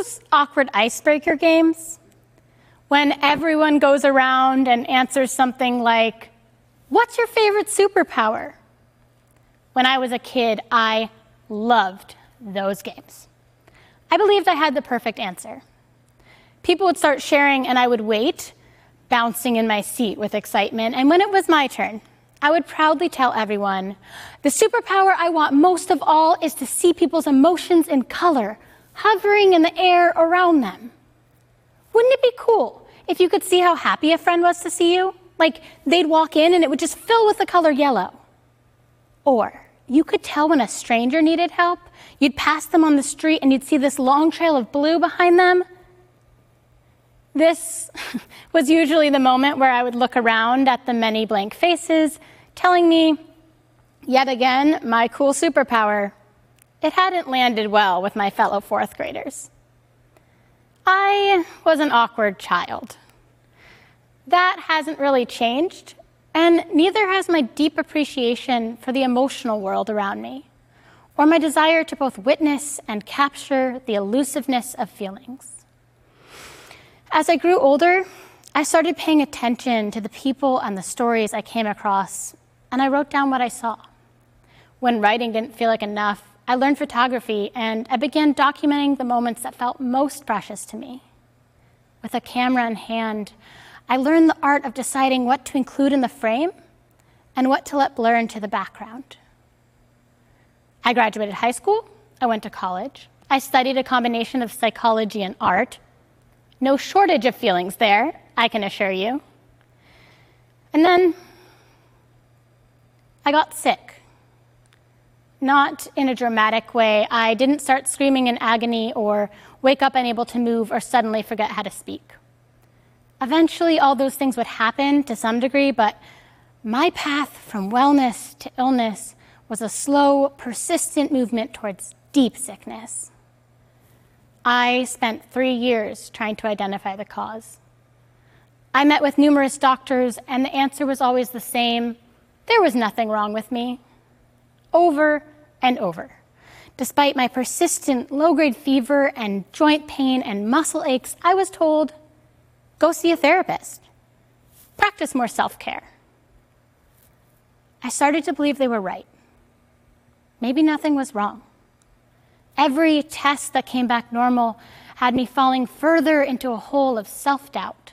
those awkward icebreaker games when everyone goes around and answers something like, what's your favorite superpower? When I was a kid, I loved those games. I believed I had the perfect answer. People would start sharing and I would wait, bouncing in my seat with excitement. And when it was my turn, I would proudly tell everyone, the superpower I want most of all is to see people's emotions in color, hovering in the air around them. Wouldn't it be cool if you could see how happy a friend was to see you? Like they'd walk in and it would just fill with the color yellow. Or you could tell when a stranger needed help. You'd pass them on the street and you'd see this long trail of blue behind them. This was usually the moment where I would look around at the many blank faces, telling me, yet again, my cool superpower. It hadn't landed well with my fellow fourth graders. I was an awkward child. That hasn't really changed, and neither has my deep appreciation for the emotional world around me, or my desire to both witness and capture the elusiveness of feelings. As I grew older, I started paying attention to the people and the stories I came across, and I wrote down what I saw. When writing didn't feel like enough, I learned photography, and I began documenting the moments that felt most precious to me. With a camera in hand, I learned the art of deciding what to include in the frame and what to let blur into the background. I graduated high school. I went to college. I studied a combination of psychology and art. No shortage of feelings there, I can assure you. And then I got sick. Not in a dramatic way. I didn't start screaming in agony or wake up unable to move or suddenly forget how to speak. Eventually, all those things would happen to some degree, but my path from wellness to illness was a slow, persistent movement towards deep sickness. I spent 3 years trying to identify the cause. I met with numerous doctors, and the answer was always the same. There was nothing wrong with me. Over and over. Despite my persistent low-grade fever and joint pain and muscle aches, I was told, go see a therapist. Practice more self-care. I started to believe they were right. Maybe nothing was wrong. Every test that came back normal had me falling further into a hole of self-doubt.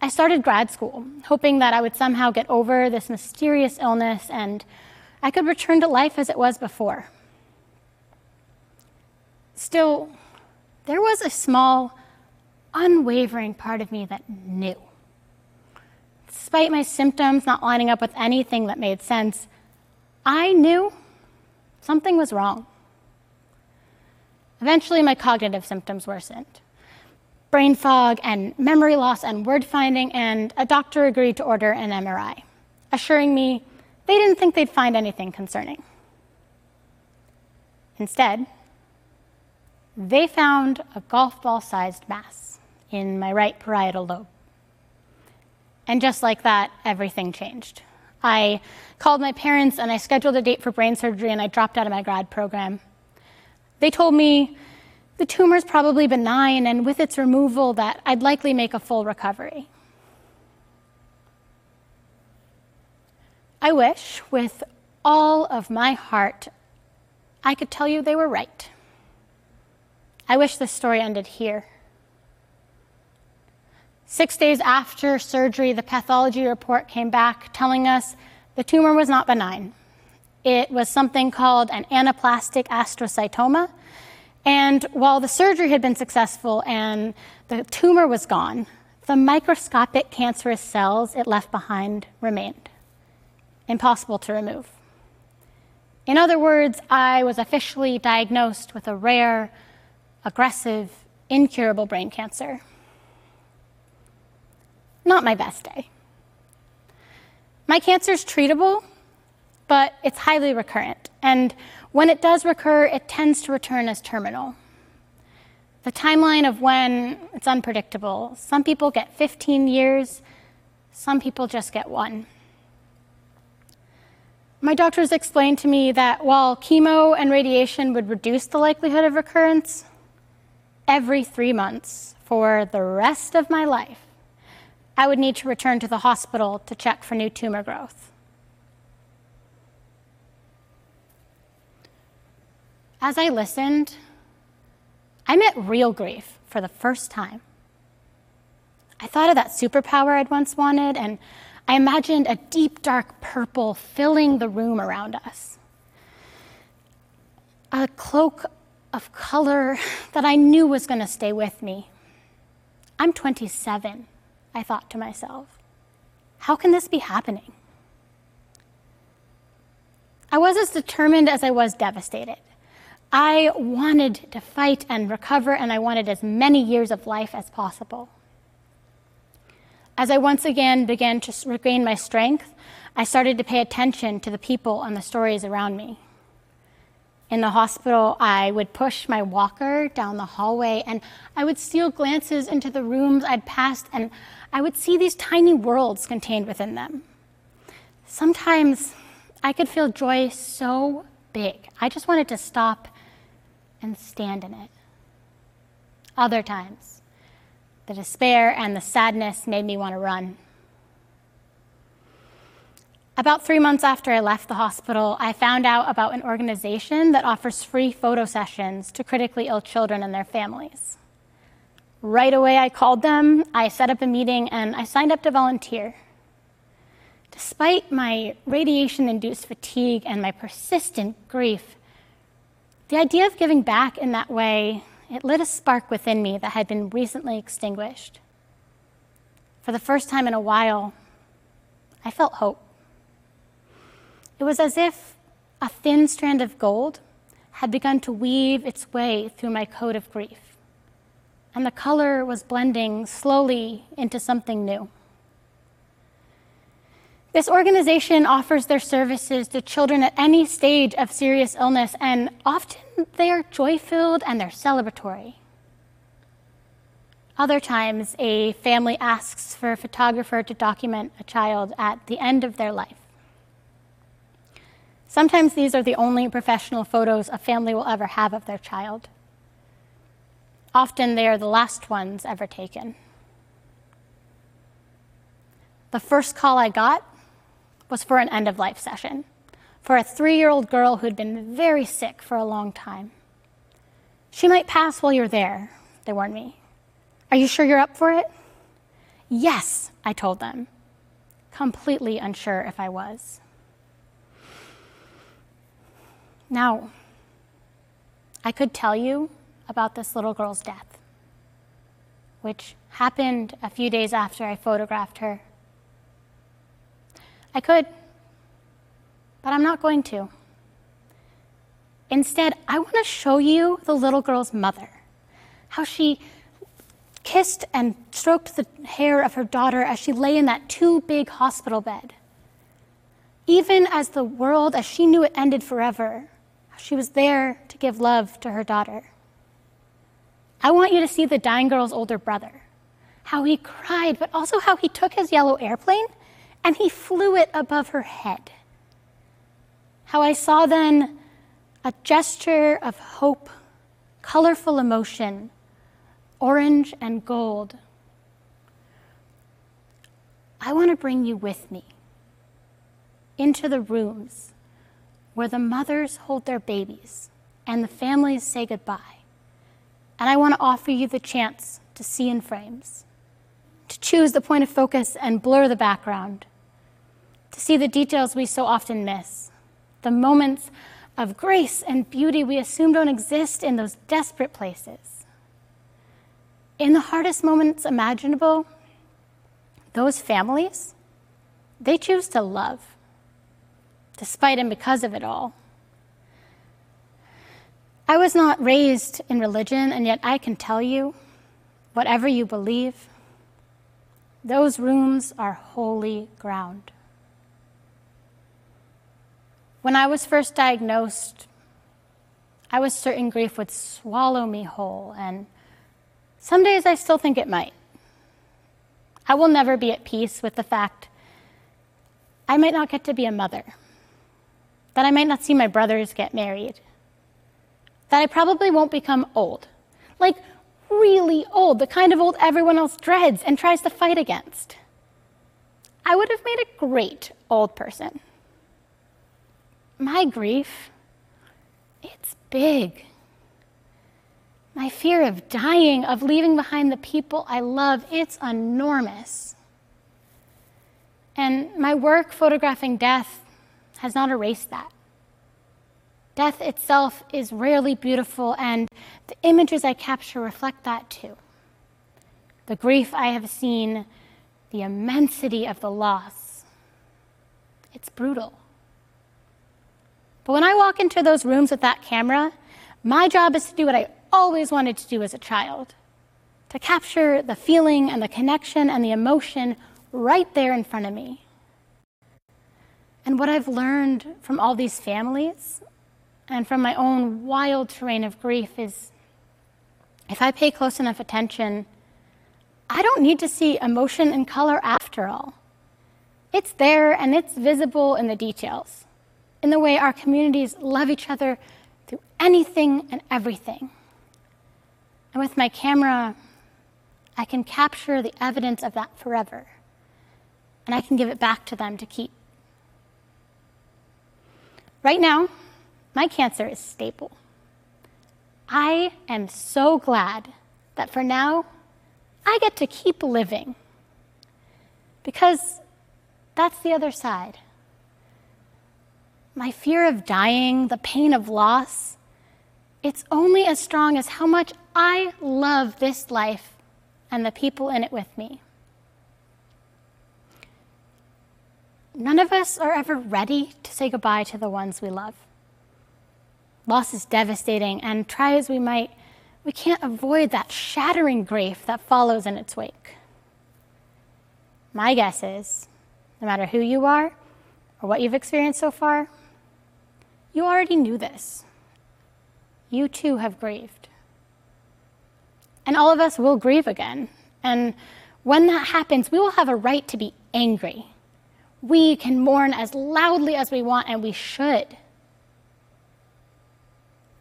I started grad school, hoping that I would somehow get over this mysterious illness and I could return to life as it was before. Still, there was a small, unwavering part of me that knew. Despite my symptoms not lining up with anything that made sense, I knew something was wrong. Eventually, my cognitive symptoms worsened. Brain fog and memory loss and word finding, and a doctor agreed to order an MRI, assuring me they didn't think they'd find anything concerning. Instead, they found a golf ball-sized mass in my right parietal lobe. And just like that, everything changed. I called my parents and I scheduled a date for brain surgery and I dropped out of my grad program. They told me the tumor's probably benign and with its removal that I'd likely make a full recovery. I wish with all of my heart I could tell you they were right. I wish this story ended here. 6 days after surgery, the pathology report came back telling us the tumor was not benign. It was something called an anaplastic astrocytoma. And while the surgery had been successful and the tumor was gone, the microscopic cancerous cells it left behind remained. Impossible to remove. In other words, I was officially diagnosed with a rare, aggressive, incurable brain cancer. Not my best day. My cancer is treatable, but it's highly recurrent. And when it does recur, it tends to return as terminal. The timeline of when, it's unpredictable. Some people get 15 years, some people just get 1. My doctors explained to me that while chemo and radiation would reduce the likelihood of recurrence, every 3 months for the rest of my life, I would need to return to the hospital to check for new tumor growth. As I listened, I met real grief for the first time. I thought of that superpower I'd once wanted, and I imagined a deep, dark purple filling the room around us. A cloak of color that I knew was going to stay with me. I'm 27, I thought to myself. How can this be happening? I was as determined as I was devastated. I wanted to fight and recover, and I wanted as many years of life as possible. As I once again began to regain my strength, I started to pay attention to the people and the stories around me. In the hospital, I would push my walker down the hallway, and I would steal glances into the rooms I'd passed, and I would see these tiny worlds contained within them. Sometimes I could feel joy so big, I just wanted to stop and stand in it. Other times, the despair and the sadness made me want to run. About 3 months after I left the hospital, I found out about an organization that offers free photo sessions to critically ill children and their families. Right away, I called them, I set up a meeting, and I signed up to volunteer. Despite my radiation-induced fatigue and my persistent grief, the idea of giving back in that way, it lit a spark within me that had been recently extinguished. For the first time in a while, I felt hope. It was as if a thin strand of gold had begun to weave its way through my coat of grief, and the color was blending slowly into something new. This organization offers their services to children at any stage of serious illness, and often they are joy-filled and they're celebratory. Other times, a family asks for a photographer to document a child at the end of their life. Sometimes these are the only professional photos a family will ever have of their child. Often they are the last ones ever taken. The first call I got was for an end-of-life session for a 3-year-old girl who'd been very sick for a long time. She might pass while you're there, they warned me. Are you sure you're up for it? Yes, I told them, completely unsure if I was. Now, I could tell you about this little girl's death, which happened a few days after I photographed her. I could, but I'm not going to. Instead, I want to show you the little girl's mother, how she kissed and stroked the hair of her daughter as she lay in that too-big hospital bed. Even as the world, as she knew it, ended forever, she was there to give love to her daughter. I want you to see the dying girl's older brother, how he cried, but also how he took his yellow airplane and he flew it above her head. How I saw then a gesture of hope, colorful emotion, orange and gold. I want to bring you with me into the rooms where the mothers hold their babies and the families say goodbye. And I want to offer you the chance to see in frames, to choose the point of focus and blur the background, to see the details we so often miss, the moments of grace and beauty we assume don't exist in those desperate places. In the hardest moments imaginable, those families, they choose to love, despite and because of it all. I was not raised in religion, and yet I can tell you, whatever you believe, those rooms are holy ground. When I was first diagnosed, I was certain grief would swallow me whole, and some days I still think it might. I will never be at peace with the fact I might not get to be a mother, that I might not see my brothers get married, that I probably won't become old. Like, really old, the kind of old everyone else dreads and tries to fight against. I would have made a great old person. My grief, it's big. My fear of dying, of leaving behind the people I love, it's enormous. And my work photographing death has not erased that. Death itself is rarely beautiful, and the images I capture reflect that too. The grief I have seen, the immensity of the loss, it's brutal. But when I walk into those rooms with that camera, my job is to do what I always wanted to do as a child, to capture the feeling and the connection and the emotion right there in front of me. And what I've learned from all these families and from my own wild terrain of grief is, if I pay close enough attention, I don't need to see emotion and color after all. It's there and it's visible in the details, in the way our communities love each other through anything and everything. And with my camera, I can capture the evidence of that forever, and I can give it back to them to keep. Right now, my cancer is stable. I am so glad that for now, I get to keep living, because that's the other side. My fear of dying, the pain of loss, it's only as strong as how much I love this life and the people in it with me. None of us are ever ready to say goodbye to the ones we love. Loss is devastating, and try as we might, we can't avoid that shattering grief that follows in its wake. My guess is, no matter who you are or what you've experienced so far, you already knew this. You too have grieved. And all of us will grieve again. And when that happens, we will have a right to be angry. We can mourn as loudly as we want, and we should.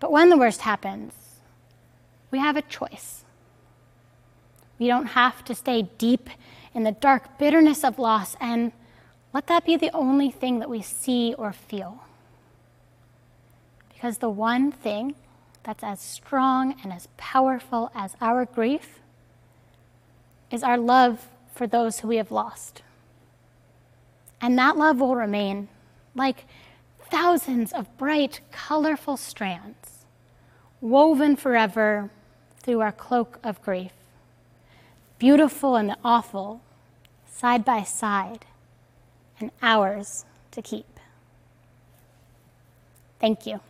But when the worst happens, we have a choice. We don't have to stay deep in the dark bitterness of loss and let that be the only thing that we see or feel. Because the one thing that's as strong and as powerful as our grief is our love for those who we have lost. And that love will remain like thousands of bright, colorful strands, woven forever through our cloak of grief. Beautiful and awful, side by side, and ours to keep. Thank you.